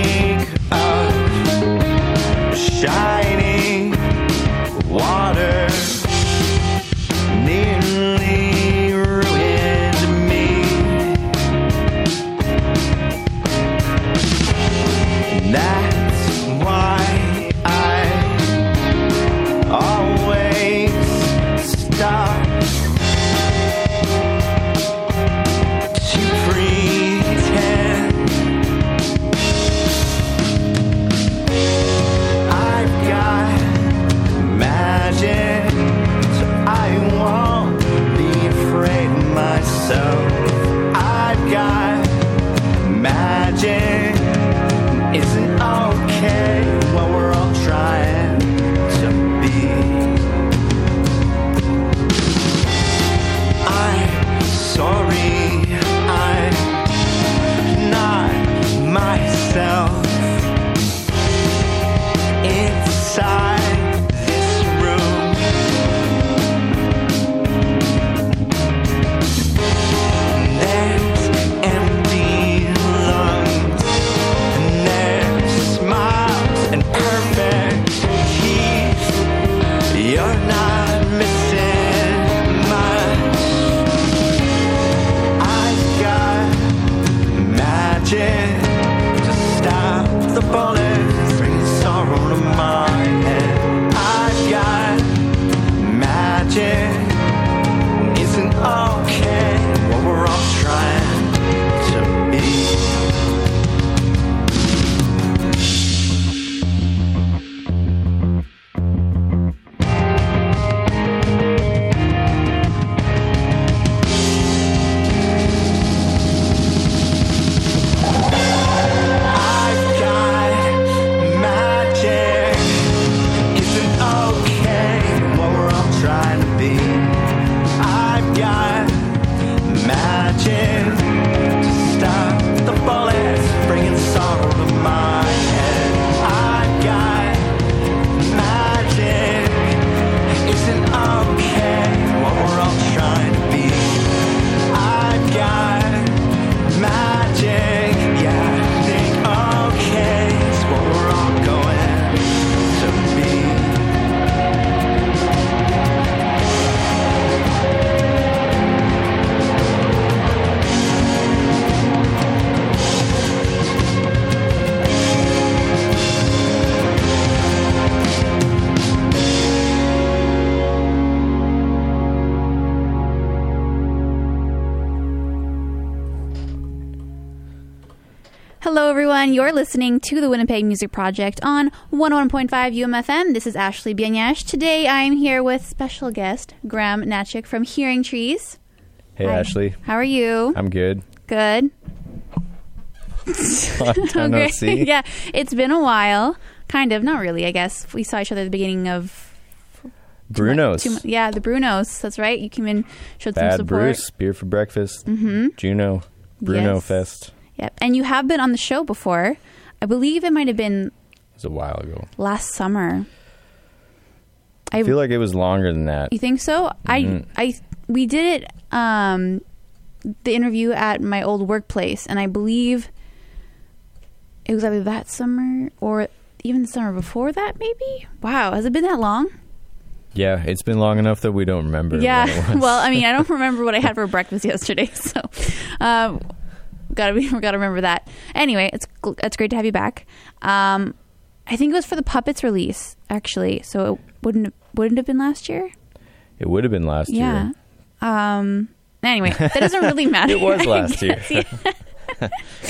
Take a shining water. Nearly ruined me. And that's why I always start to pretend I've got magic. So I won't be afraid myself. I've got magic. Isn't okay what we're all trying to be. I'm sorry, I'm not myself inside this room. There's empty lungs, and there's smiles and perfect keys. You're not missing much. I've got magic to stop the bullets, bring sorrow to my head. I've got magic. Isn't okay what we're all trying to be. I've got magic. Isn't okay what we're all trying to be. I've got magic to stop the bullets, bringing sorrow to my head. I've got magic. Isn't okay what we're all trying to be. I've got magic. Yeah, I think okay is what we're all going to be. Hello, everyone. You're listening to the Winnipeg Music Project on 101.5 UMFM. This is Ashley Bieniarz. Today, I'm here with special guest Graham Hnatiuk from Hearing Trees. Hey, Hi. Ashley. How are you? I'm good. Good. Long time no see. Yeah, it's been a while. Kind of. Not really, I guess. We saw each other at the beginning of... Bruno's. Yeah, the Bruno's. That's right. You came in, showed some support. Bad Bruce, Beer for Breakfast, Juno, Bruno Fest. Yep. And you have been on the show before. I believe it might have been... It was a while ago. Last summer. I feel like it was longer than that. You think so? Mm-hmm. We did it, the interview at my old workplace, and I believe it was either that summer or even the summer before that, maybe? Wow. Has it been that long? Yeah, it's been long enough that we don't remember. Yeah. Well, I mean, I don't remember what I had for breakfast yesterday, so... Gotta remember that. Anyway, it's great to have you back. I think it was for the Puppets release, actually. So it wouldn't have been last year. It would have been last year. Yeah. Anyway, that doesn't really matter. It was last year. Yeah.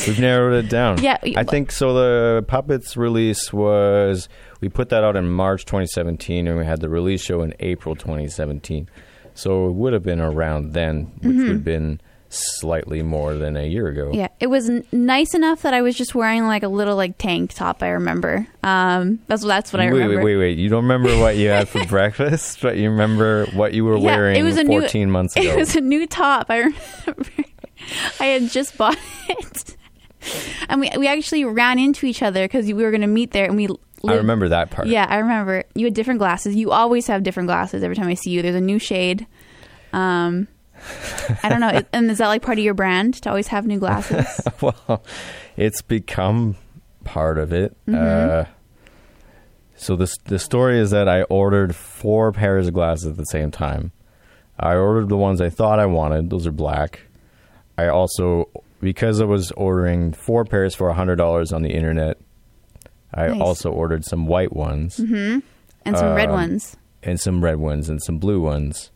We've narrowed it down. Yeah. I think so. The Puppets release was, we put that out in March 2017, and we had the release show in April 2017. So it would have been around then, which would have been slightly more than a year ago. Yeah, it was nice enough that I was just wearing like a little like tank top, I remember. That's what I remember. Wait. You don't remember what you had for breakfast, but you remember what you were wearing. It was 14 months ago. It was a new top, I remember. I had just bought it. And we actually ran into each other because we were going to meet there, and I remember that part. Yeah, I remember. You had different glasses. You always have different glasses every time I see you. There's a new shade. I don't know. And is that like part of your brand to always have new glasses? Well, it's become part of it. Mm-hmm. So the story is that I ordered 4 pairs of glasses at the same time. I ordered the ones I thought I wanted. Those are black. I also, because I was ordering 4 pairs for $100 on the internet, I also ordered some white ones. Mm-hmm. And some red ones. And some red ones and some blue ones.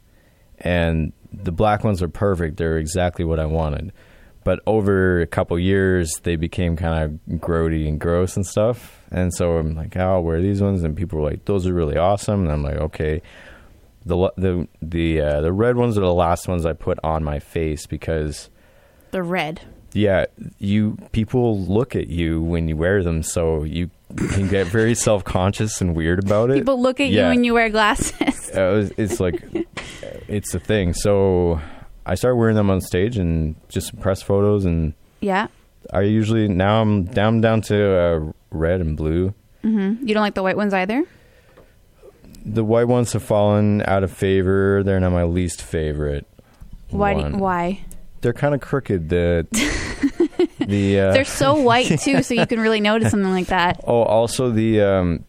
And the black ones are perfect. They're exactly what I wanted. But over a couple years, they became kind of grody and gross and stuff. And so I'm like, oh, I'll wear these ones. And people were like, those are really awesome. And I'm like, okay. The red ones are the last ones I put on my face because... They're red. Yeah. People look at you when you wear them, so you can get very self-conscious and weird about it. People look at you when you wear glasses. It's like... it's a thing. So I started wearing them on stage and just press photos and... Yeah. I usually... Now I'm down to red and blue. Mm-hmm. You don't like the white ones either? The white ones have fallen out of favor. They're not my least favorite. Why? They're kind of crooked. They're so white, too, so you can really notice something like that. Oh, also the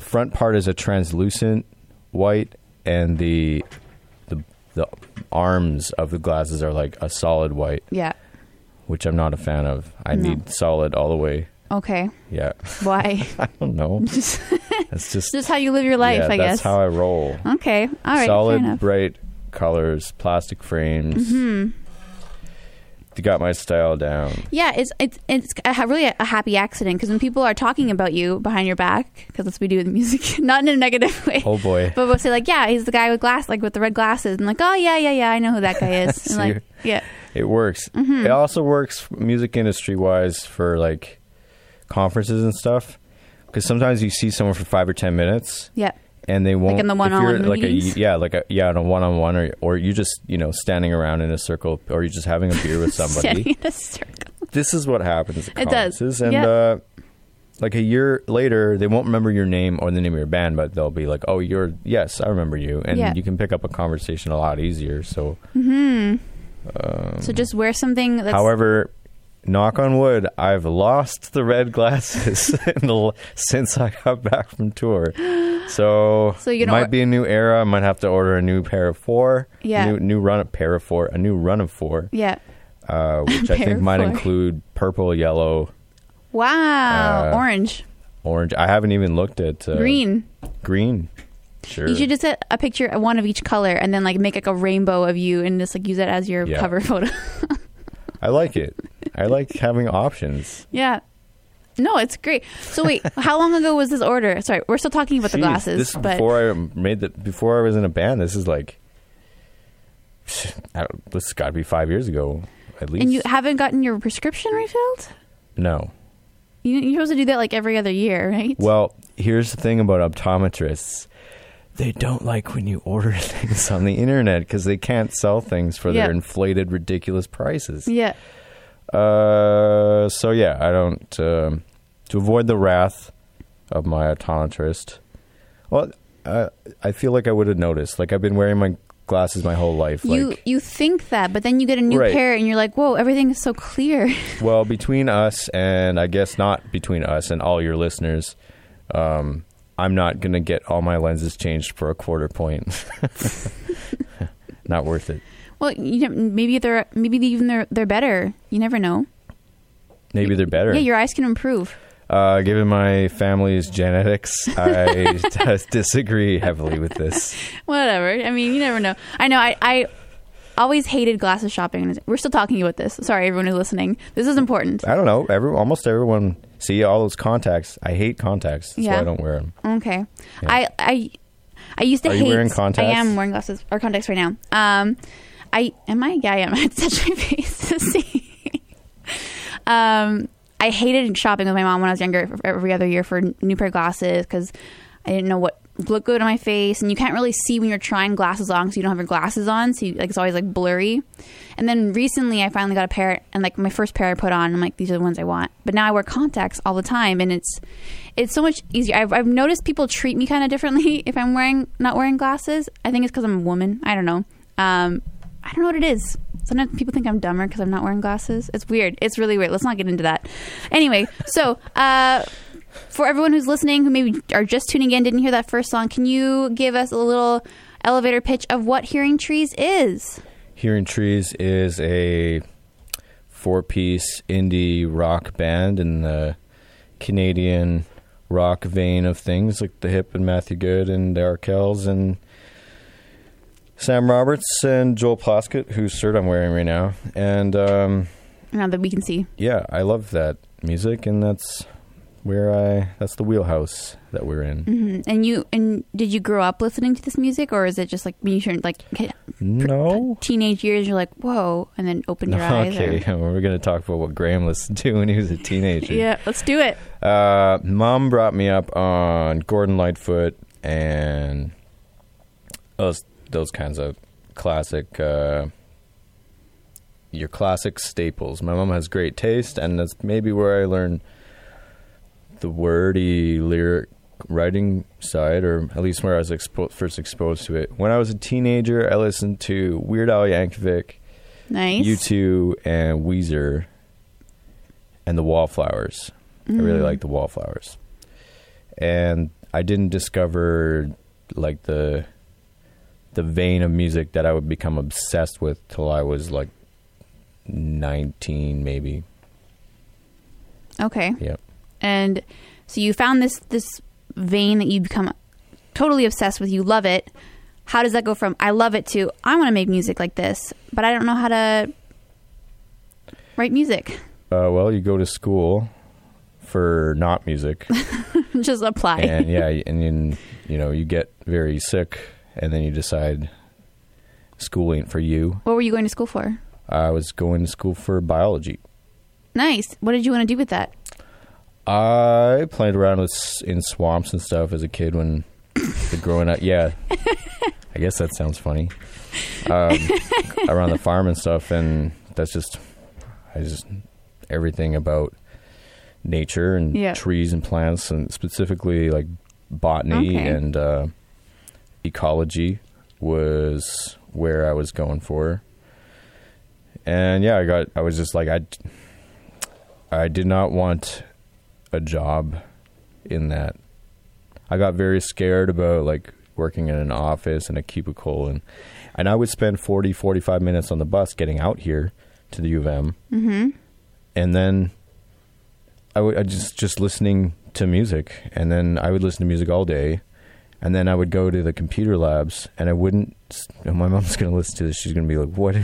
front part is a translucent white, and the arms of the glasses are like a solid white. Yeah. Which I'm not a fan of. I need solid all the way. Okay. Yeah. Why? I don't know. That's just how you live your life, I guess. That's how I roll. Okay. All right. Solid, bright colors, plastic frames. Mm-hmm. You got my style down. Yeah, it's really a happy accident, because when people are talking about you behind your back, because that's what we do with music, not in a negative way. Oh boy. But we'll say like, yeah, he's the guy with glass, like with the red glasses, and like, oh yeah, I know who that guy is. So and like, yeah, it works. Mm-hmm. It also works music industry wise for like conferences and stuff, because sometimes you see someone for 5 or 10 minutes. Yeah. And they won't, like in the one-on-one meetings? In a one-on-one, or you just, standing around in a circle, or you're just having a beer with somebody. Standing in a circle. This is what happens at conferences. It does. And like a year later, they won't remember your name or the name of your band, but they'll be like, oh, yes, I remember you. And you can pick up a conversation a lot easier. So, so just wear something that's... However... Knock on wood, I've lost the red glasses since I got back from tour. So it might be a new era. I might have to order a new pair of 4. Yeah. A new run of 4. Yeah. Which I think might include purple, yellow. Wow. Orange. I haven't even looked at... Green. Sure. You should just set a picture, one of each color, and then like make like a rainbow of you and just like use it as your cover photo. I like it. I like having options. Yeah. No, it's great. So wait, how long ago was this order? Sorry, we're still talking about the glasses. This before I was in a band. This is like, this has got to be 5 years ago at least. And you haven't gotten your prescription refilled? No. You're supposed to do that like every other year, right? Well, here's the thing about optometrists. They don't like when you order things on the internet because they can't sell things for their inflated, ridiculous prices. Yeah. So yeah, I don't, to avoid the wrath of my optometrist. Well, I feel like I would have noticed, like I've been wearing my glasses my whole life. You think that, but then you get a new pair and you're like, whoa, everything is so clear. Well, between us and I guess not between us and all your listeners, I'm not going to get all my lenses changed for a quarter point. Not worth it. Well, maybe they're better. You never know. Maybe they're better. Yeah, your eyes can improve. Given my family's genetics, I disagree heavily with this. Whatever. I mean, you never know. I know. I always hated glasses shopping. We're still talking about this. Sorry, everyone who's listening. This is important. I don't know. Almost everyone. See, all those contacts. I hate contacts. That's why I don't wear them. Okay. Yeah. I used to hate. Are you wearing contacts? I am wearing glasses or contacts right now. Yeah, I am. I had to touch my face to see. I hated shopping with my mom when I was younger every other year for a new pair of glasses because I didn't know what looked good on my face. And you can't really see when you're trying glasses on because you don't have your glasses on. So it's always like blurry. And then recently I finally got a pair and like my first pair I put on. I'm like, these are the ones I want. But now I wear contacts all the time and it's so much easier. I've noticed people treat me kind of differently if I'm not wearing glasses. I think it's because I'm a woman. I don't know. I don't know what it is. Sometimes people think I'm dumber because I'm not wearing glasses. It's weird. It's really weird. Let's not get into that. Anyway, so for everyone who's listening, who maybe are just tuning in, didn't hear that first song, can you give us a little elevator pitch of what Hearing Trees is? Hearing Trees is a four-piece indie rock band in the Canadian rock vein of things, like The Hip and Matthew Good and the Arkells and Sam Roberts and Joel Plaskett, whose shirt I'm wearing right now. And now that we can see. Yeah, I love that music, and that's where that's the wheelhouse that we're in. Mm-hmm. And did you grow up listening to this music, or is it just like when you turned like teenage years, you're like, whoa, and then opened your eyes? Okay, we're going to talk about what Graham listened to when he was a teenager. Yeah, let's do it. Mom brought me up on Gordon Lightfoot and those kinds of classic, your classic staples. My mom has great taste, and that's maybe where I learned the wordy lyric writing side, or at least where I was first exposed to it. When I was a teenager, I listened to Weird Al Yankovic, nice, U2, and Weezer, and The Wallflowers. Mm. I really liked The Wallflowers. And I didn't discover like the vein of music that I would become obsessed with till I was like 19 maybe. Okay. Yep. And so you found this vein that you become totally obsessed with. You love it. How does that go from I love it to I want to make music like this, but I don't know how to write music? Well, you go to school for not music. Just apply. And yeah, and then, you get very sick. And then you decide school ain't for you. What were you going to school for? I was going to school for biology. Nice. What did you want to do with that? I played around in swamps and stuff as a kid when growing up. Yeah. I guess that sounds funny. Around the farm and stuff. And that's just everything about nature and trees and plants, and specifically like botany and... ecology was where I was going for. And yeah, I was just like, I did not want a job in that. I got very scared about like working in an office and a cubicle, and I would spend 45 minutes on the bus getting out here to the U of M. Mm-hmm. And then I just listening to music, and then I would listen to music all day. And then I would go to the computer labs, and I wouldn't... My mom's going to listen to this. She's going to be like, what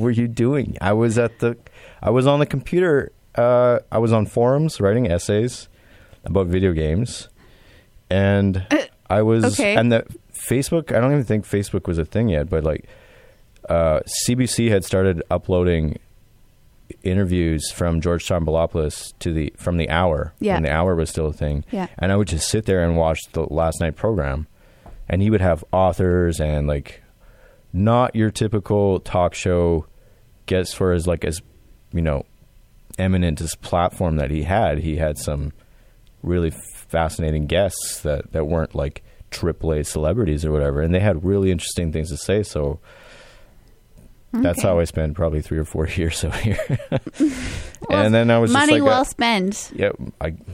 were you doing? I was on the computer. I was on forums writing essays about video games. And I was... Okay. And the Facebook... I don't even think Facebook was a thing yet, but like... CBC had started uploading interviews from George Stroumboulopoulos from the Hour, when the Hour was still a thing. Yeah. And I would just sit there and watch the last night program, and he would have authors and like not your typical talk show guests for as eminent as platform that he had. He had some really fascinating guests that weren't like AAA celebrities or whatever, and they had really interesting things to say. So that's how I spent probably 3 or 4 years over here. And then I was money just like... Money well spent. Yeah,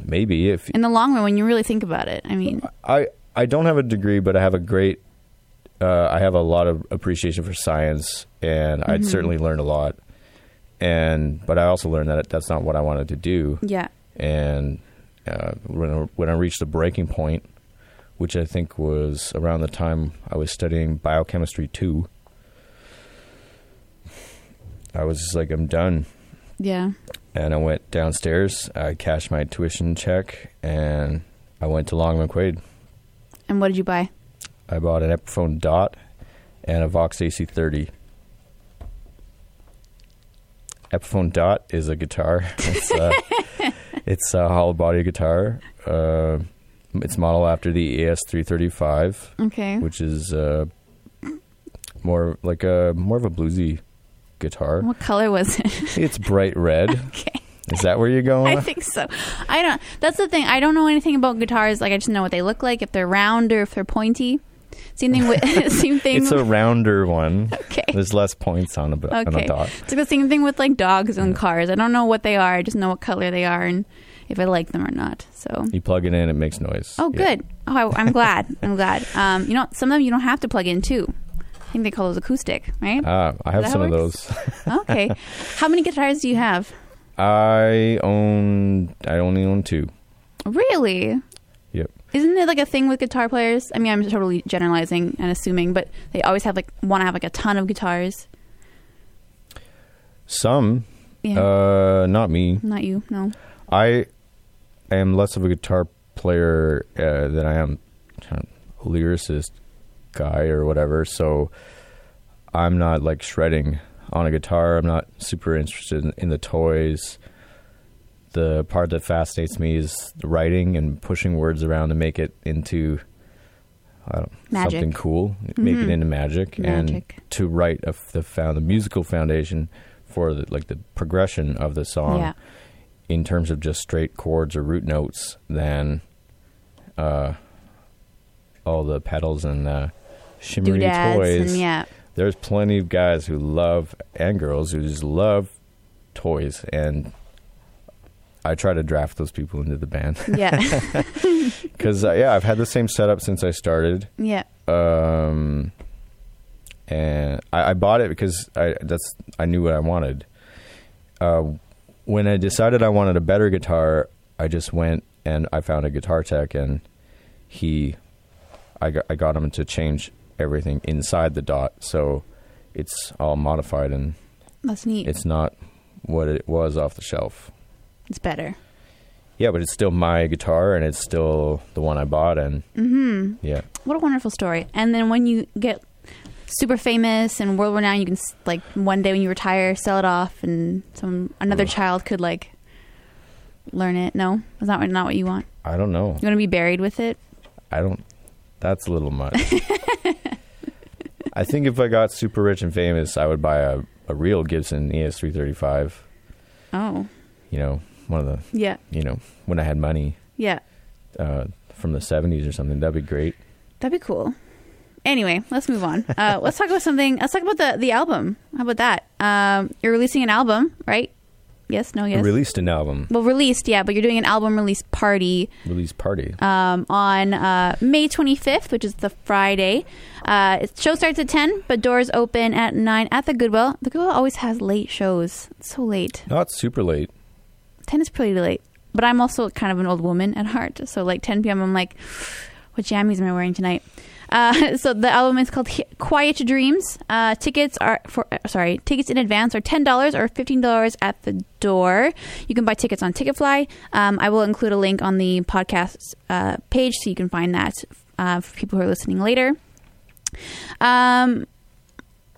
maybe if... In the long run, when you really think about it, I mean... I don't have a degree, but I have a great... I have a lot of appreciation for science, and I'd certainly learned a lot. But I also learned that that's not what I wanted to do. Yeah. And when I reached the breaking point, which I think was around the time I was studying biochemistry 2... I was just like, I'm done. Yeah. And I went downstairs. I cashed my tuition check, and I went to Long McQuaid. And what did you buy? I bought an Epiphone Dot and a Vox AC30. Epiphone Dot is a guitar. It's a hollow body guitar. It's modeled after the ES-335. Okay. Which is more of a bluesy guitar. What color was it? It's bright red. Okay. Is that where you're going? I think so. That's the thing. I don't know anything about guitars. Like, I just know what they look like, if they're round or if they're pointy. Same thing with same thing. It's a rounder one. Okay. There's less points on on a dot. It's like the same thing with like dogs and cars. I don't know what they are. I just know what color they are and if I like them or not. So you plug it in, it makes noise. Oh, good. Oh, I'm glad. I'm glad. You know, some of them you don't have to plug in too. I think they call those acoustic, right? I have some of those. Okay. How many guitars do you have? I only own two. Really? Yep. Isn't it like a thing with guitar players? I mean, I'm totally generalizing and assuming, but they always have want to have a ton of guitars. Some. Yeah. Not me. Not you, no. I am less of a guitar player than I am a lyricist guy or whatever, so I'm not like shredding on a guitar. I'm not super interested in the toys. The part that fascinates me is the writing and pushing words around to make it into something cool, make it into magic, and to write the musical foundation for the progression of the song in terms of just straight chords or root notes than all the pedals and shimmery doodads toys. And, there's plenty of guys who love, and girls who just love toys, and I try to draft those people into the band. Yeah. Because, I've had the same setup since I started. Yeah. And I bought it because I knew what I wanted. When I decided I wanted a better guitar, I just went and I found a guitar tech, and I got him to change everything inside the dot, so it's all modified, and that's neat. It's not what it was off the shelf. It's better. Yeah, but it's still my guitar, and it's still the one I bought, and what a wonderful story. And then when you get super famous and world renowned, you can one day when you retire, sell it off, and another child could learn it. No, that's not what you want. I don't know. You want to be buried with it? I don't. That's a little much. I think if I got super rich and famous, I would buy a real Gibson ES-335. Oh. You know, one of the... Yeah. You know, when I had money. Yeah. From the 70s or something. That'd be great. That'd be cool. Anyway, let's move on. Let's talk about something. Let's talk about the album. How about that? You're releasing an album, right? Yes, no, yes. I released an album. Well, released, yeah, but you're doing an album release party. On May 25th, which is the Friday. Show starts at 10, but doors open at 9 at The Goodwill. The Goodwill always has late shows. It's so late. No, it's super late. 10 is pretty late, but I'm also kind of an old woman at heart. So 10 p.m., I'm like, what jammies am I wearing tonight? So the album is called Quiet Dreams. Tickets in advance are $10 or $15 at the door. You can buy tickets on Ticketfly. I will include a link on the podcast page so you can find that for people who are listening later. You've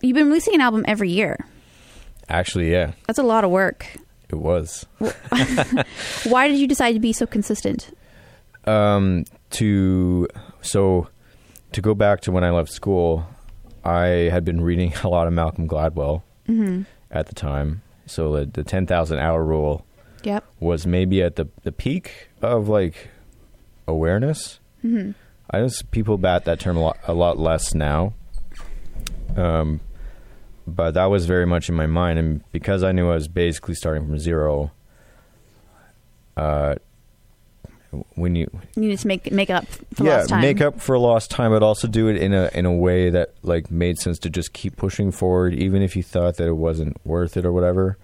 been releasing an album every year. Actually, yeah. That's a lot of work. It was. Why did you decide to be so consistent? To go back to when I left school, I had been reading a lot of Malcolm Gladwell at the time. So the 10,000-hour rule was maybe at the peak of awareness. Mm-hmm. I guess people bat that term a lot less now. But that was very much in my mind. And because I knew I was basically starting from zero, when you need to make up for lost time. Yeah, make up for lost time, but also do it in a way that made sense to just keep pushing forward, even if you thought that it wasn't worth it or whatever,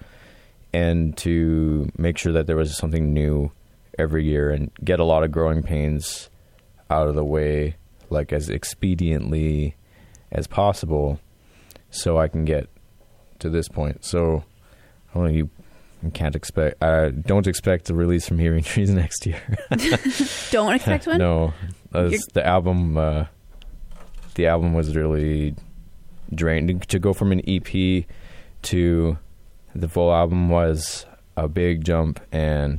and to make sure that there was something new every year and get a lot of growing pains out of the way, as expediently as possible, so I can get to this point. So I don't know, don't expect a release from Hearing Trees next year. Don't expect one? No. The album was really drained. To go from an EP to the full album was a big jump. And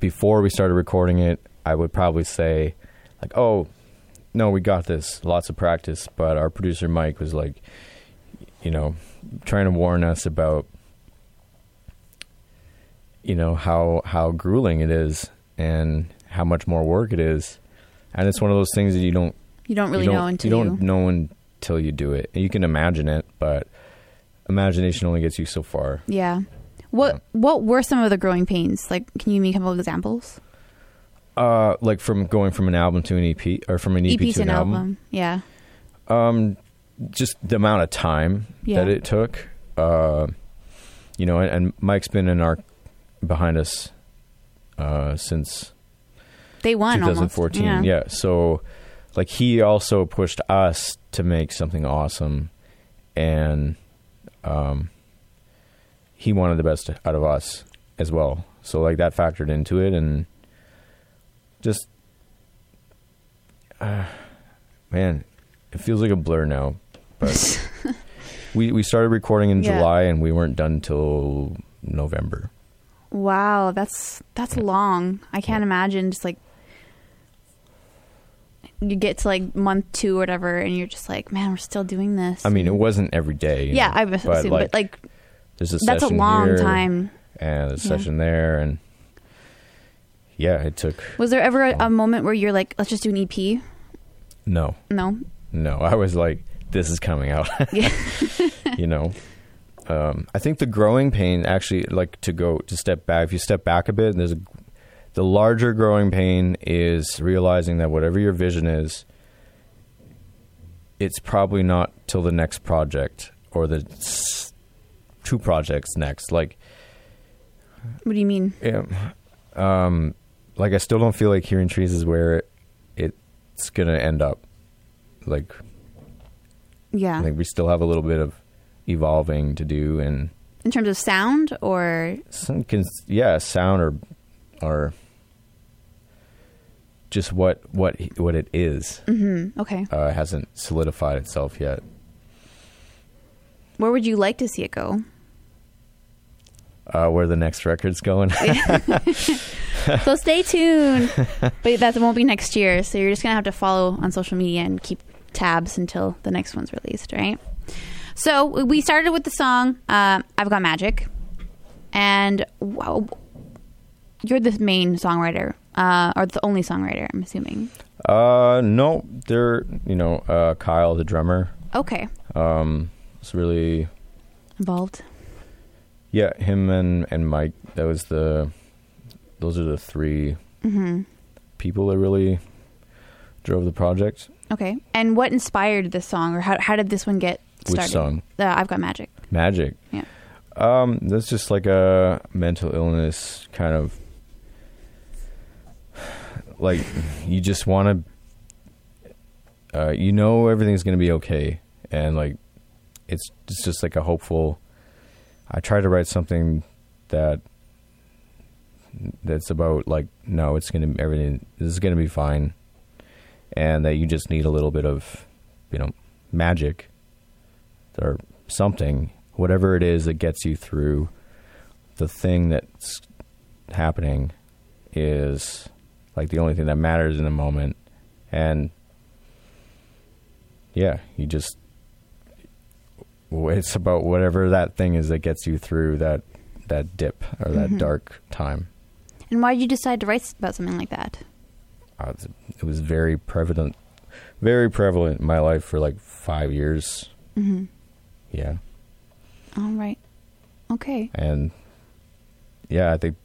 before we started recording it, I would probably say, oh, no, we got this. Lots of practice. But our producer, Mike, was trying to warn us about how grueling it is and how much more work it is. And it's one of those things that you don't You don't know until you do it. You can imagine it, but imagination only gets you so far. Yeah. What were some of the growing pains? Like, can you give me a couple of examples? Like from going from an album to an EP, or from an EP to an album. Yeah. Just the amount of time that it took. You know, and Mike's been behind us since day one, 2014. Almost. Yeah. So, like, he also pushed us to make something awesome, and he wanted the best out of us as well. So, like, that factored into it, and just man, it feels like a blur now, but we started recording in July, and we weren't done till November. Wow, that's long. I can't imagine just like you get to like month 2 or whatever, and you're just like, man, we're still doing this. I mean, it wasn't every day. Yeah, I was assuming, but like there's a that's session a long here, time, and a session there, and it took. Was there ever a moment where you're like, let's just do an EP? No. I was like, this is coming out. You know. I think the growing pain, actually, like to step back. If you step back a bit, and the larger growing pain is realizing that whatever your vision is, it's probably not till the next project or the two projects next. Like, what do you mean? Yeah, like I still don't feel like Hearing Trees is where it's gonna end up. Like, yeah, I think we still have a little bit of evolving to do, and in terms of sound or sound or just what it is. Mm-hmm. Okay. Hasn't solidified itself yet. Where would you like to see it go? Where the next record's going. So stay tuned. But that won't be next year, so you're just gonna have to follow on social media and keep tabs until the next one's released, right? So we started with the song I've Got Magic, and you're the main songwriter, or the only songwriter, I'm assuming. No, they're, Kyle, the drummer. Okay. It's really... involved? Yeah, him and Mike, those are the three people that really drove the project. Okay, and what inspired this song, or how did this one get... Which song? I've Got Magic. Magic. Yeah. That's just like a mental illness kind of... Like, you just want to... everything's going to be okay. And, like, it's just like a hopeful... I try to write something that's about, like, no, it's going to... Everything... This is going to be fine. And that you just need a little bit of, magic... or something, whatever it is that gets you through the thing that's happening is like the only thing that matters in the moment. And you just, it's about whatever that thing is that gets you through that dip or that dark time. And why did you decide to write about something like that? It was very prevalent in my life for like 5 years. Mm-hmm. Yeah. All right. Okay. And I think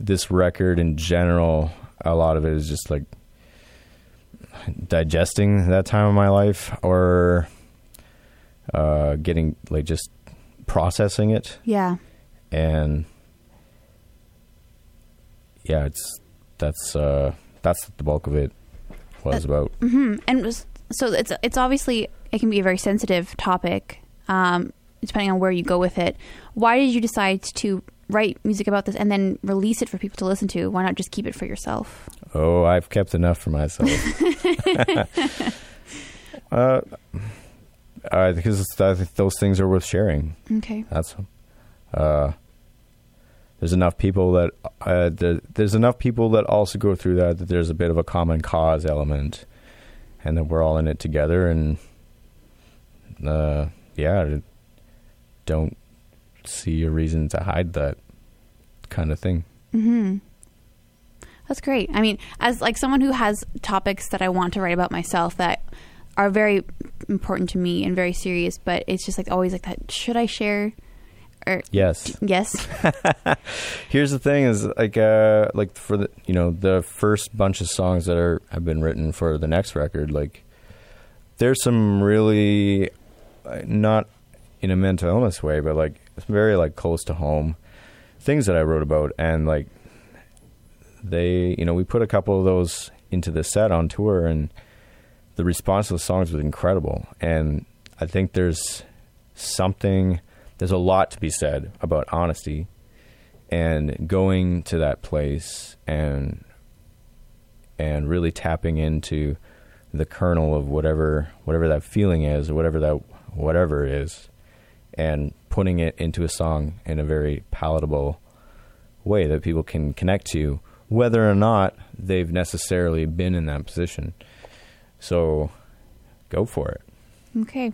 this record in general, a lot of it is just like digesting that time of my life, or getting like just processing it. Yeah. And that's the bulk of it was about. Mm-hmm. And so it's obviously it can be a very sensitive topic. Depending on where you go with it. Why did you decide to write music about this and then release it for people to listen to? Why not just keep it for yourself? Oh, I've kept enough for myself. Because I think those things are worth sharing. Okay. There's enough people that also go through that there's a bit of a common cause element, and that we're all in it together, and I don't see a reason to hide that kind of thing. Mm-hmm. That's great. I mean, as like someone who has topics that I want to write about myself that are very important to me and very serious, but it's just like always like that, should I share? Or, yes. Here's the thing is like for the, you know, the first bunch of songs that are, have been written for the next record, like there's some really not in a mental illness way, but like it's very like close to home things that I wrote about. And like they, you know, we put a couple of those into the set on tour and the response to the songs was incredible. And I think there's a lot to be said about honesty and going to that place and really tapping into the kernel of whatever that feeling is, or whatever it is, and putting it into a song in a very palatable way that people can connect to, whether or not they've necessarily been in that position. So go for it. Okay.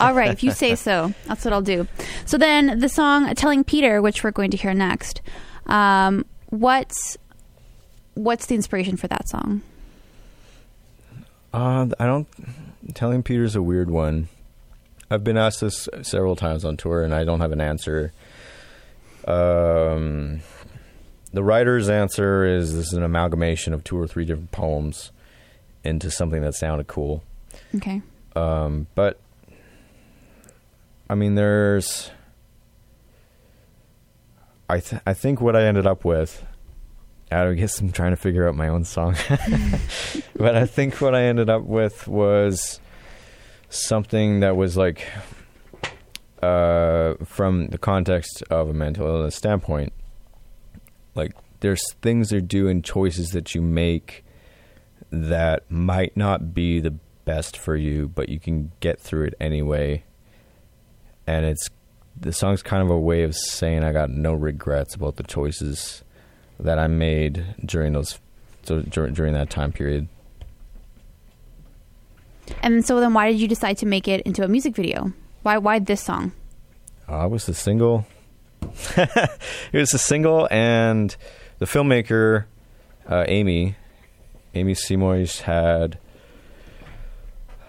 All right, if you say so, that's what I'll do. So then the song Telling Peter, which we're going to hear next, what's the inspiration for that song? Telling Peter's a weird one. I've been asked this several times on tour and I don't have an answer. The writer's answer is this is an amalgamation of two or three different poems into something that sounded cool. Okay. But I mean, there's, I think what I ended up with, I guess I'm trying to figure out my own song, but I think what I ended up with was something that was like, from the context of a mental illness standpoint, like there's things they do and choices that you make that might not be the best for you, but you can get through it anyway. And the song's kind of a way of saying I got no regrets about the choices that I made during that time period. And so then why did you decide to make it into a music video? Why this song? It was the single. It was the single, and the filmmaker, Amy Seymour, had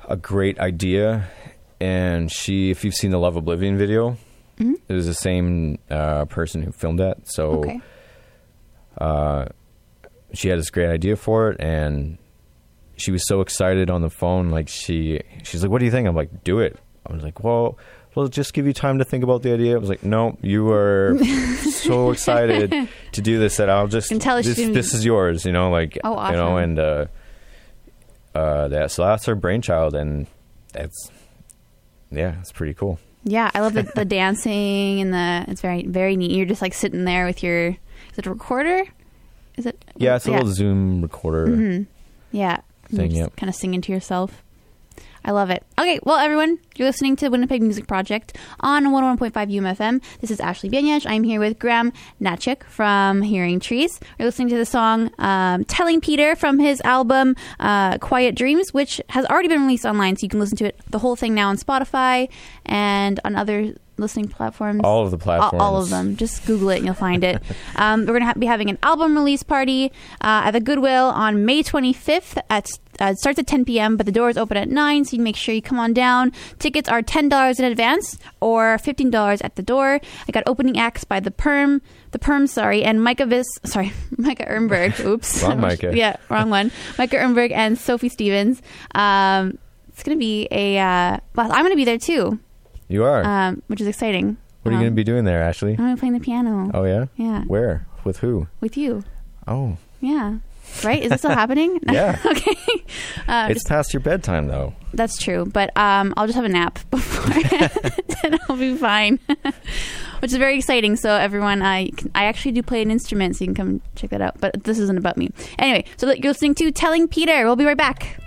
a great idea. And she, if you've seen the Love Oblivion video, mm-hmm. It was the same person who filmed that. So okay. She had this great idea for it, and she was so excited on the phone. Like she's like, "What do you think?" I'm like, "Do it." I was like, "Well, we'll just give you time to think about the idea." I was like, "No, you are so excited to do this that I'll just this is yours, you know." Like, oh, awesome. You know, and so that's her brainchild, and that's. Yeah, it's pretty cool. Yeah, I love the dancing and it's very, very neat. You're just like sitting there with your, is it a recorder? Is it? Yeah, it's a little Zoom recorder. Mm-hmm. Yeah. Thing, yep. Kind of singing to yourself. I love it. Okay, well, everyone, you're listening to Winnipeg Music Project on 101.5 UMFM. This is Ashley Bieniarz. I'm here with Graham Hnatiuk from Hearing Trees. We're listening to the song Telling Peter from his album Quiet Dreams, which has already been released online, so you can listen to it, the whole thing now on Spotify and on other listening platforms. All of the platforms. All of them. Just Google it and you'll find it. We're going to be having an album release party at the Goodwill on May 25th. It starts at 10 p.m., but the doors open at 9, so you make sure you come on down. Tickets are $10 in advance or $15 at the door. I got opening acts by the Perm, and Micah Erenberg. Oops. Wrong Micah. Yeah, wrong one. Micah Erenberg and Sophie Stevens. It's going to be I'm going to be there too. You are. Which is exciting. What are you going to be doing there, Ashley? I'm going to be playing the piano. Oh, yeah? Yeah. Where? With who? With you. Oh. Yeah. Right? Is it still happening? Yeah. Okay. It's past your bedtime, though. That's true. But I'll just have a nap before and I'll be fine, which is very exciting. So everyone, I actually do play an instrument, so you can come check that out. But this isn't about me. Anyway, so you're listening to Telling Peter. We'll be right back.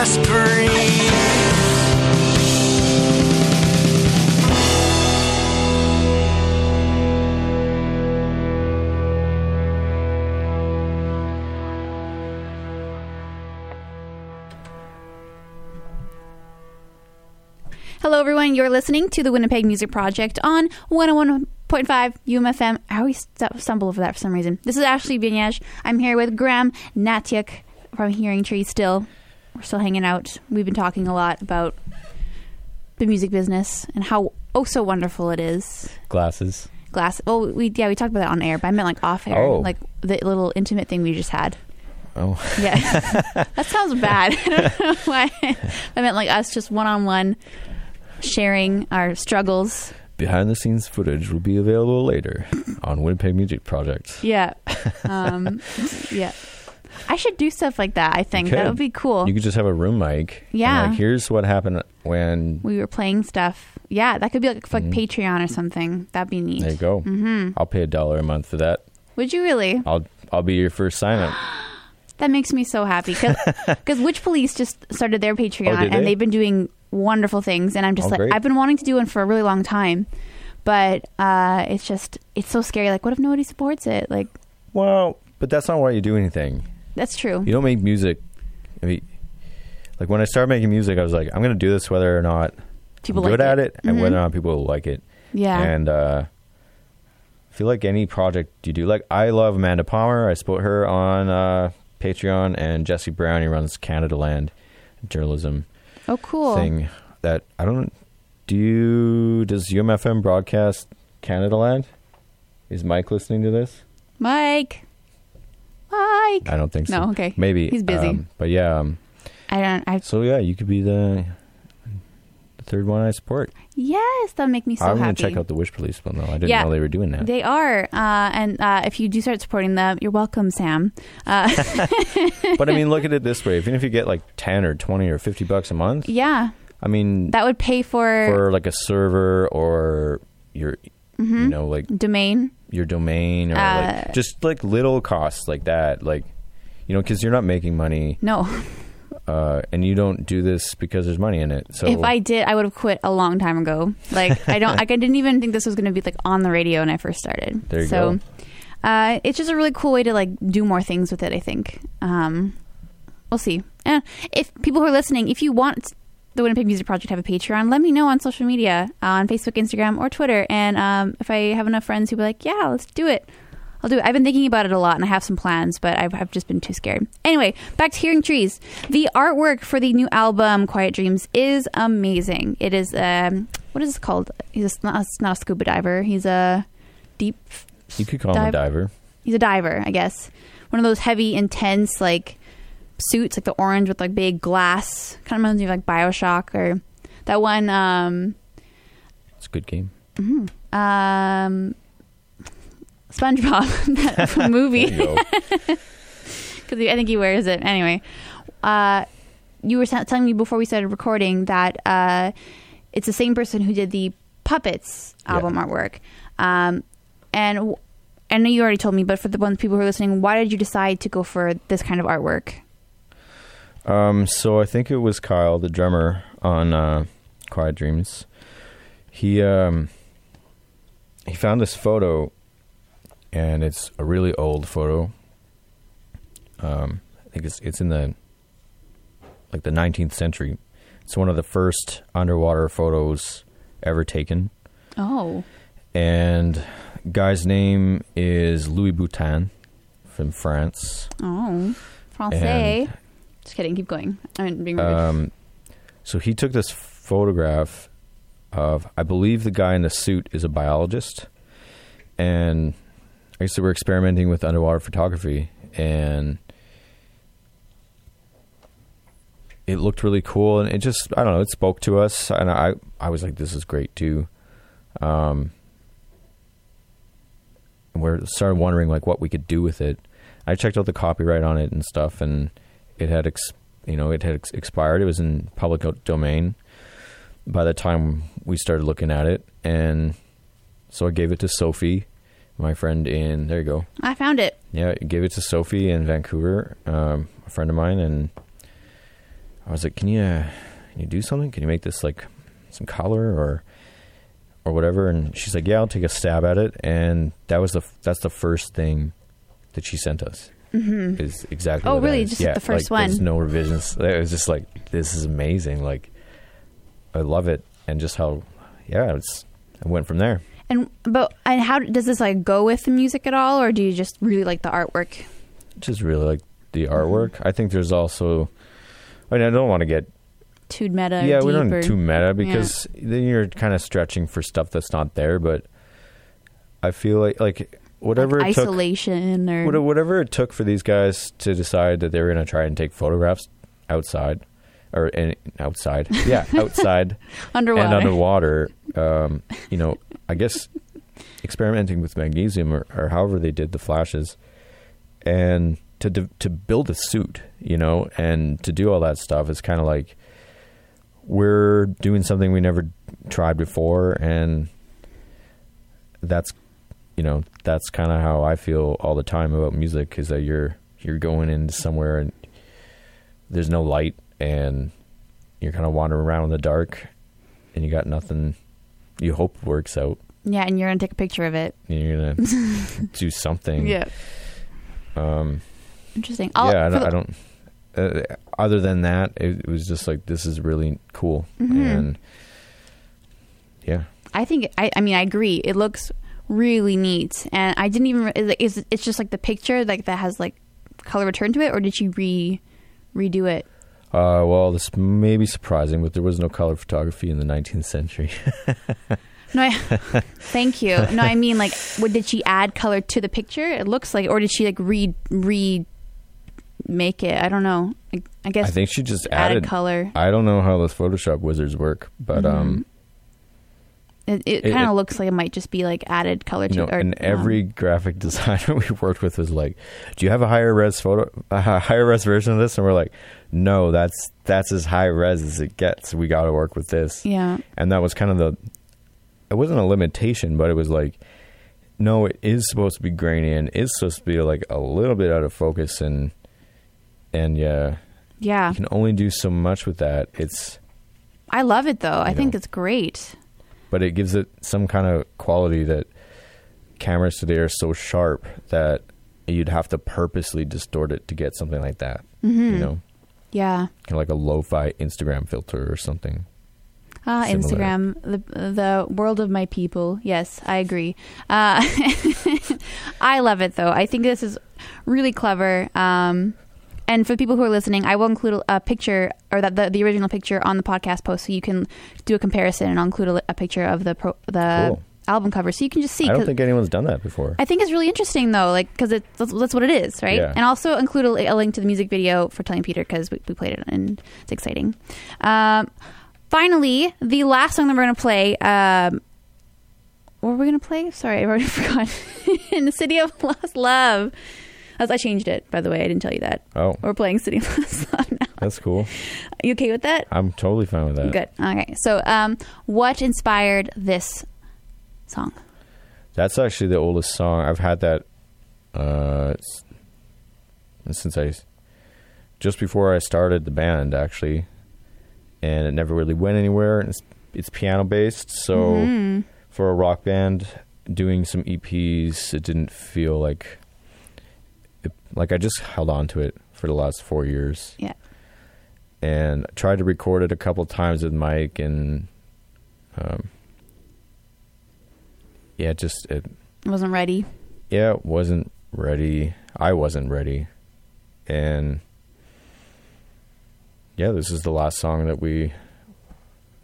last breath. Hello, everyone. You're listening to the Winnipeg Music Project on 101.5 UMFM. I always stumble over that for some reason. This is Ashley Bieniarz. I'm here with Graham Hnatiuk from Hearing Trees still. We're still hanging out. We've been talking a lot about the music business and how oh so wonderful it is. Glasses. Oh, we talked about that on air, but I meant like off air. Oh. Like the little intimate thing we just had. Oh. Yeah. That sounds bad. I don't know why. I meant like us just one-on-one sharing our struggles. Behind the scenes footage will be available later on Winnipeg Music Project. Yeah. Yeah. I should do stuff like that, I think. That would be cool. You could just have a room mic. Yeah. And like, here's what happened when... we were playing stuff. Yeah, that could be like Patreon or something. That'd be neat. There you go. Mm-hmm. I'll pay $1 a month for that. Would you really? I'll be your first sign-up. That makes me so happy. Because Witch Police just started their Patreon, and they've been doing wonderful things. And I'm just great. I've been wanting to do one for a really long time. But it's just, it's so scary. Like, what if nobody supports it? Like, well, but that's not why you do anything. That's true. You don't make music. I mean, like when I started making music, I was like, I'm going to do this whether or not people I'm good at it and whether or not people like it. Yeah. And I feel like any project you do, like I love Amanda Palmer. I support her on Patreon, and Jesse Brown, he runs Canadaland journalism. Oh, cool. Thing that I don't does UMFM broadcast Canadaland? Is Mike listening to this? Mike. I don't think so. No, okay. Maybe. He's busy. But yeah. So yeah, you could be the third one I support. Yes, that'll make me so happy. I'm going to check out the Wish Police, but no, I didn't know they were doing that. They are. And if you do start supporting them, you're welcome, Sam. But I mean, look at it this way. Even if you get like 10 or 20 or $50 a month. Yeah. I mean. That would pay for like a server or your, you know, like. Domain. Your domain or like, just like little costs like that, like, you know, because you're not making money. No. And you don't do this because there's money in it. So if I did, I would have quit a long time ago. Like I didn't even think this was going to be like on the radio when I first started. There you go. So it's just a really cool way to like do more things with it, I think. We'll see. If people who are listening, if you want the Winnipeg Music Project have a Patreon, let me know on social media, on Facebook, Instagram, or Twitter. And if I have enough friends who be like, yeah, let's do it, I'll do it. I've been thinking about it a lot, and I have some plans, but I've just been too scared. Anyway, back to Hearing Trees. The artwork for the new album, Quiet Dreams, is amazing. It is, what is it called? He's not a scuba diver. He's a deep You could call him a diver. He's a diver, I guess. One of those heavy, intense, like, suits, like the orange with like big glass, kind of reminds me of like Bioshock or that one. It's a good game. SpongeBob, that movie, because I think he wears it anyway. You were telling me before we started recording that it's the same person who did the Puppets album artwork, and I know you already told me, but for the ones people who are listening, why did you decide to go for this kind of artwork? So I think it was Kyle, the drummer on Quiet Dreams. He found this photo, and it's a really old photo. I think it's in the 19th century. It's one of the first underwater photos ever taken. Oh. And guy's name is Louis Boutin from France. Oh, français. And just kidding. Keep going. I'm being rude. So he took this photograph of, I believe the guy in the suit is a biologist, and I guess they were experimenting with underwater photography, and it looked really cool, and it just, I don't know, it spoke to us, and I was like, this is great too. We started wondering like what we could do with it. I checked out the copyright on it and stuff, and it had expired. It was in public domain by the time we started looking at it. And so I gave it to Sophie, my friend in, there you go. I found it. Yeah, I gave it to Sophie in Vancouver, a friend of mine, and I was like, can you do something? Can you make this like some color or whatever? And she's like, yeah, I'll take a stab at it. And that was that's the first thing that she sent us. Mm-hmm. Is exactly. Oh, really? Just the first one. There's no revisions. It was just like, this is amazing. Like, I love it, and just how, I went from there. And how does this like go with the music at all, or do you just really like the artwork? Just really like the artwork. Mm-hmm. I think there's also, I don't want to get too meta. Yeah, we don't too meta because then you're kind of stretching for stuff that's not there. But I feel like whatever like isolation took, or whatever it took for these guys to decide that they were going to try and take photographs outside underwater. I guess experimenting with magnesium or however they did the flashes, and to build a suit, and to do all that stuff is kind of like we're doing something we never tried before, and that's. That's kind of how I feel all the time about music, is that you're going into somewhere and there's no light and you're kind of wandering around in the dark and you got nothing you hope works out. Yeah, and you're going to take a picture of it. And you're going to do something. Yeah. Interesting. Other than that, it was just like, this is really cool. Mm-hmm. And yeah. I think, I agree. It looks really neat, and I didn't even. It's just like the picture, like that has like color returned to it, or did she redo it? Well, this may be surprising, but there was no color photography in the 19th century. Thank you. No, I mean, like, did she add color to the picture? It looks like, or did she like remake it? I don't know. I guess I think she just added color. I don't know how those Photoshop wizards work, but mm-hmm. It kind of looks like it might just be like added color to it. And every graphic designer we worked with was like, "Do you have a higher res photo, a higher res version of this?" And we're like, "No, that's as high res as it gets. We got to work with this." Yeah. And that was kind of it wasn't a limitation, but it was like, no, it is supposed to be grainy and it's supposed to be like a little bit out of focus and yeah. Yeah. You can only do so much with that. I love it though. I think it's great. But it gives it some kind of quality that cameras today are so sharp that you'd have to purposely distort it to get something like that. Mm-hmm. Yeah. Kind of like a lo-fi Instagram filter or something. Similar. Instagram, the world of my people. Yes, I agree. I love it though. I think this is really clever. And for people who are listening, I will include a picture, or the original picture on the podcast post, so you can do a comparison, and I'll include a picture of the cool album cover, so you can just see. I don't think anyone's done that before. I think it's really interesting though, like because that's what it is, right? Yeah. And also include a link to the music video for Telling Peter, because we played it and it's exciting. Finally, the last song that we're gonna play. What were we gonna play? Sorry, I've already forgotten. In the City of Lost Love. I changed it, by the way. I didn't tell you that. Oh. We're playing City of Lost Love now. That's cool. You okay with that? I'm totally fine with that. Good. Okay. So what inspired this song? That's actually the oldest song. I've had that since just before I started the band, actually. And it never really went anywhere. It's piano-based. So for a rock band, doing some EPs, it didn't feel like... I just held on to it for the last 4 years. Yeah. And tried to record it a couple times with Mike, and it wasn't ready. Yeah, it wasn't ready. I wasn't ready. And yeah, this is the last song that we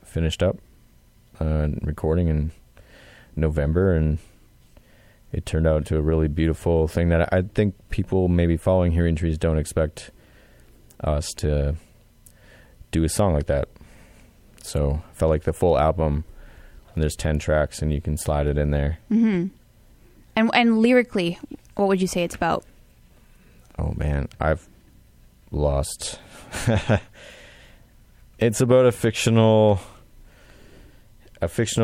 finished up recording in November, and it turned out to a really beautiful thing that I think people maybe following Hearing Trees don't expect us to do a song like that. So I felt like the full album, and there's 10 tracks and you can slide it in there. Mm-hmm. And lyrically, what would you say it's about? Oh man, I've lost. It's about a fictional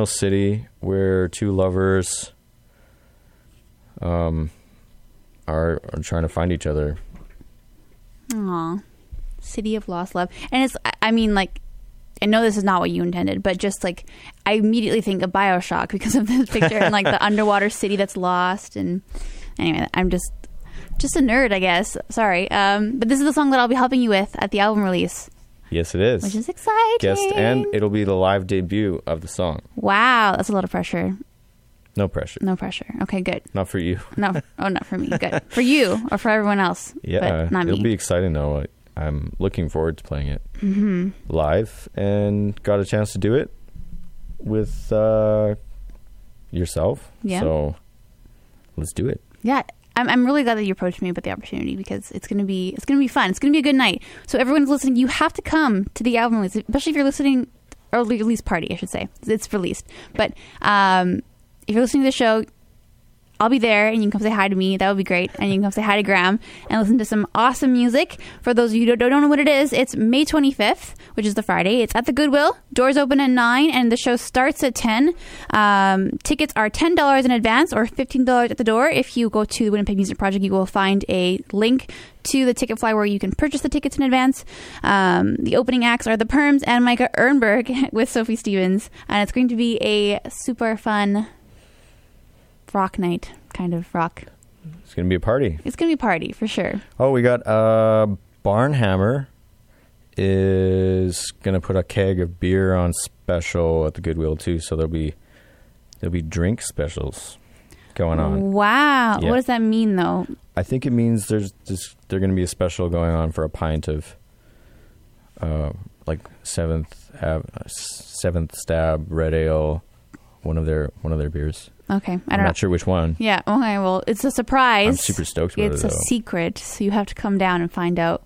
city where two lovers are trying to find each other. Aw. City of Lost Love. And it's I mean, like, I know this is not what you intended, but just like I immediately think of Bioshock because of this picture and like the underwater city that's lost. And anyway, I'm just a nerd, I guess. Sorry. But this is the song that I'll be helping you with at the album release. Yes, it is. Which is exciting. Yes, and it'll be the live debut of the song. Wow, that's a lot of pressure. No pressure. No pressure. Okay, good. Not for you. No. Oh, not for me. Good. For you or for everyone else. Yeah, but not me. It'll be exciting though. I'm looking forward to playing it live, and got a chance to do it with yourself. Yeah. So let's do it. Yeah, I'm really glad that you approached me about the opportunity, because it's gonna be fun. It's gonna be a good night. So everyone's listening, you have to come to the album release, especially if you're listening, or release party, I should say. It's released, but if you're listening to the show, I'll be there, and you can come say hi to me. That would be great. And you can come say hi to Graham and listen to some awesome music. For those of you who don't know what it is, it's May 25th, which is the Friday. It's at the Goodwill. Doors open at 9, and the show starts at 10. Tickets are $10 in advance or $15 at the door. If you go to the Winnipeg Music Project, you will find a link to the Ticketfly where you can purchase the tickets in advance. The opening acts are The Perms and Micah Erenberg with Sophie Stevens. And it's going to be a super fun rock night, kind of rock. It's going to be a party. It's going to be a party, for sure. Oh, we got Barnhammer is going to put a keg of beer on special at the Goodwill, too. So there'll be drink specials going on. Wow. Yeah. What does that mean, though? I think it means there's going to be a special going on for a pint of, like, Seventh Stab Red Ale, one of their beers. Okay. I'm not sure which one. Yeah. Okay. Well, it's a surprise. I'm super stoked about it, though. It's a secret, so you have to come down and find out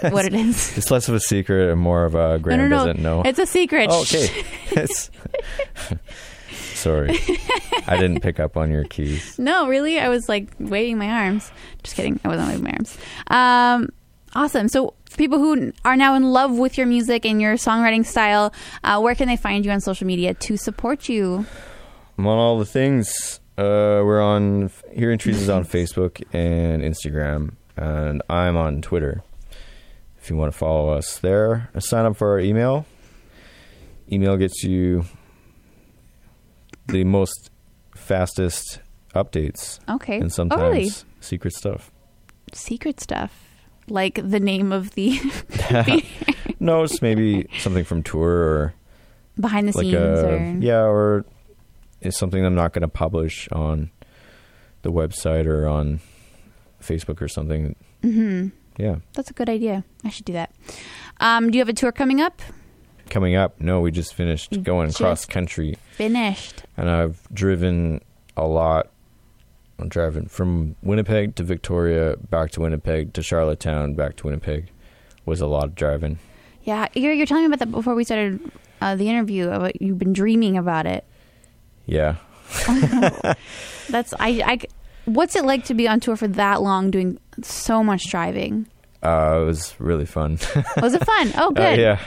what it is. It's less of a secret and more of a Graham doesn't know. It's a secret. Oh, okay. Sorry. I didn't pick up on your keys. No, really? I was like waving my arms. Just kidding. I wasn't waving my arms. Awesome. So for people who are now in love with your music and your songwriting style, where can they find you on social media to support you? I'm on all the things. We're on Hearing Trees is on Facebook and Instagram, and I'm on Twitter. If you want to follow us there, sign up for our email. Email gets you the most fastest updates. Okay. And sometimes secret stuff. Secret stuff. Like the name of the... No, it's maybe something from tour or... Behind the scenes or... Yeah, or... It's something I'm not going to publish on the website or on Facebook or something. Mm-hmm. Yeah. That's a good idea. I should do that. Do you have a tour coming up? Coming up? No, we just finished going cross country. Finished. And I've driven a lot. I'm driving from Winnipeg to Victoria, back to Winnipeg, to Charlottetown, back to Winnipeg. Was a lot of driving. Yeah. You're telling me about that before we started the interview. About you've been dreaming about it. Yeah. What's it like to be on tour for that long doing so much driving? It was really fun. Was it fun? Oh, good. Yeah.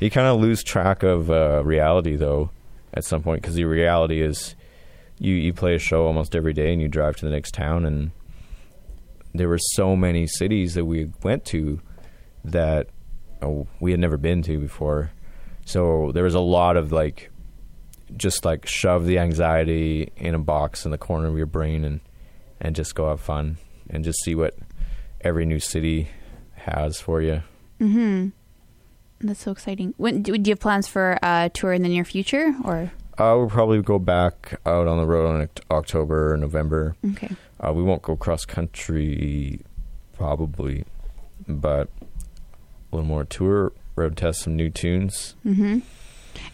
You kind of lose track of reality, though, at some point, because the reality is you play a show almost every day and you drive to the next town. And there were so many cities that we went to that we had never been to before. So there was a lot of, like... just like shove the anxiety in a box in the corner of your brain and just go have fun and just see what every new city has for you. Mm-hmm. That's so exciting. Do you have plans for a tour in the near future, or? We'll probably go back out on the road in October or November. Okay. We won't go cross country probably, but a little more tour, road test some new tunes. Mm-hmm.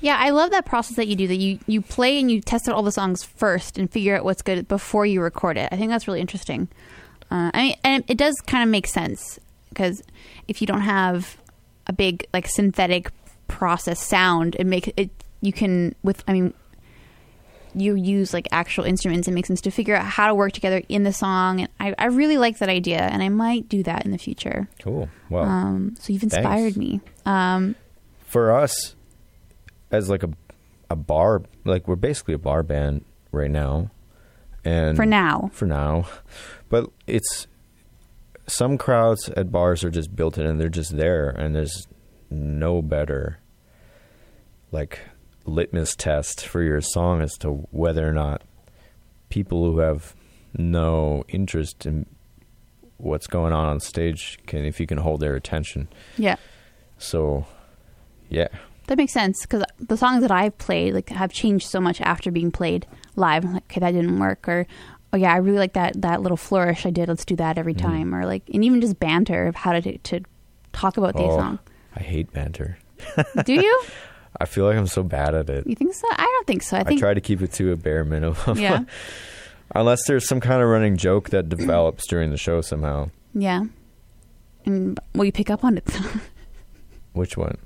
Yeah, I love that process that you do, that you play and you test out all the songs first and figure out what's good before you record it. I think that's really interesting. I mean, and it does kind of make sense, because if you don't have a big, like, synthetic process sound, you use, like, actual instruments. It makes sense to figure out how to work together in the song. And I really like that idea, and I might do that in the future. Cool. Well, so you've inspired me. For us... as like a bar, like we're basically a bar band right now, and for now, but it's some crowds at bars are just built in and they're just there, and there's know better, like, litmus test for your song as to whether or not people who have no interest in what's going on stage can, if you can hold their attention. Yeah. So, yeah. That makes sense, because the songs that I've played, like, have changed so much after being played live. I'm like, okay, that didn't work, or, oh yeah, I really like that little flourish I did. Let's do that every time, or like, and even just banter of how to talk about the song. I hate banter. Do you? I feel like I'm so bad at it. You think so? I don't think so. I try to keep it to a bare minimum. Yeah. Unless there's some kind of running joke that develops during the show somehow. Yeah. And will you pick up on it? Which one?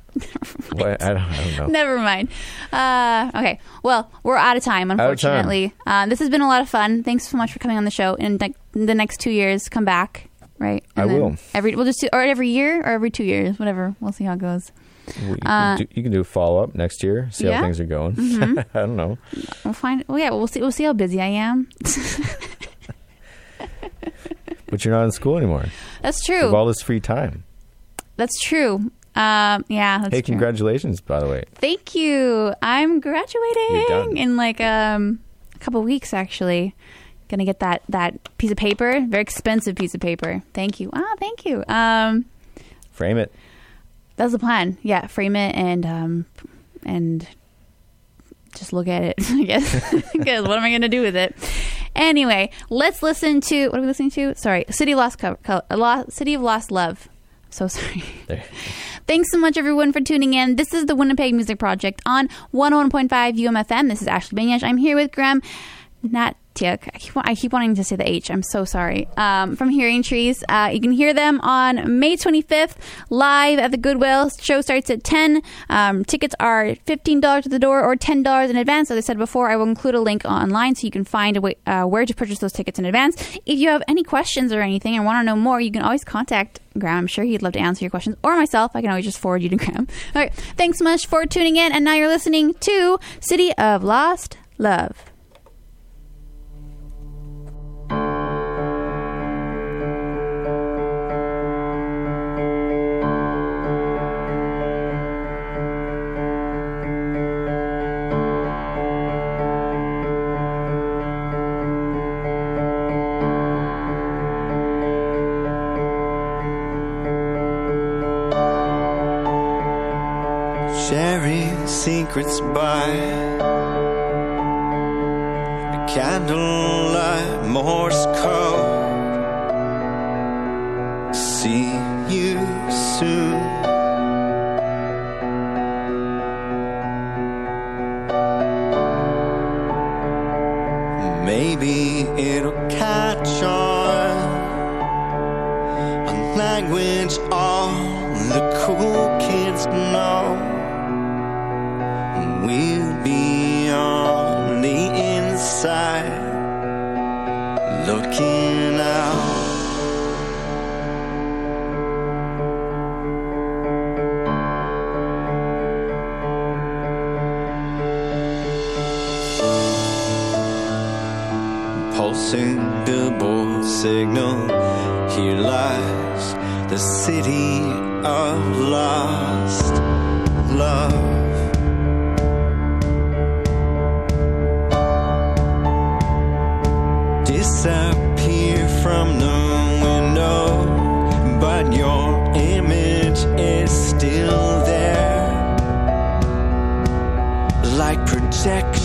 What? I don't know. Never mind. Okay. Well, we're out of time, unfortunately. This has been a lot of fun. Thanks so much for coming on the show. In the next 2 years, come back. Right? And I will. We'll just do, or every year or every 2 years, whatever. We'll see how it goes. You can do a follow-up next year, see how things are going. Mm-hmm. I don't know. We'll find. Well, yeah, we'll see how busy I am. But you're not in school anymore. That's true. You have all this free time. That's true. Hey, congratulations, by the way. Thank you. I'm graduating in like a couple weeks, actually. Gonna get that piece of paper. Very expensive piece of paper. Thank you. Ah, thank you. Frame it. That's the plan. Yeah, frame it and just look at it, I guess. Because what am I going to do with it? Anyway, let's listen to... What are we listening to? Sorry. City of Lost Love. I'm so sorry. There. Thanks so much, everyone, for tuning in. This is the Winnipeg Music Project on 101.5 UMFM. This is Ashley Bieniarz. I'm here with Graham Hnatiuk. I keep wanting to say the H. I'm so sorry. From Hearing Trees. You can hear them on May 25th live at the Goodwill. Show starts at 10. Tickets are $15 at the door or $10 in advance. As I said before, I will include a link online so you can find where to purchase those tickets in advance. If you have any questions or anything and want to know more, you can always contact Graham. I'm sure he'd love to answer your questions, or myself. I can always just forward you to Graham. All right. Thanks so much for tuning in. And now you're listening to City of Lost Love. Secrets by a candlelight Morse code. See you soon. Maybe it'll catch on, a language all the cool kids know. We'll be on the inside, looking out. Pulsing billboard signal, here lies the city of lost love. Disappear from the window, but your image is still there, like projection.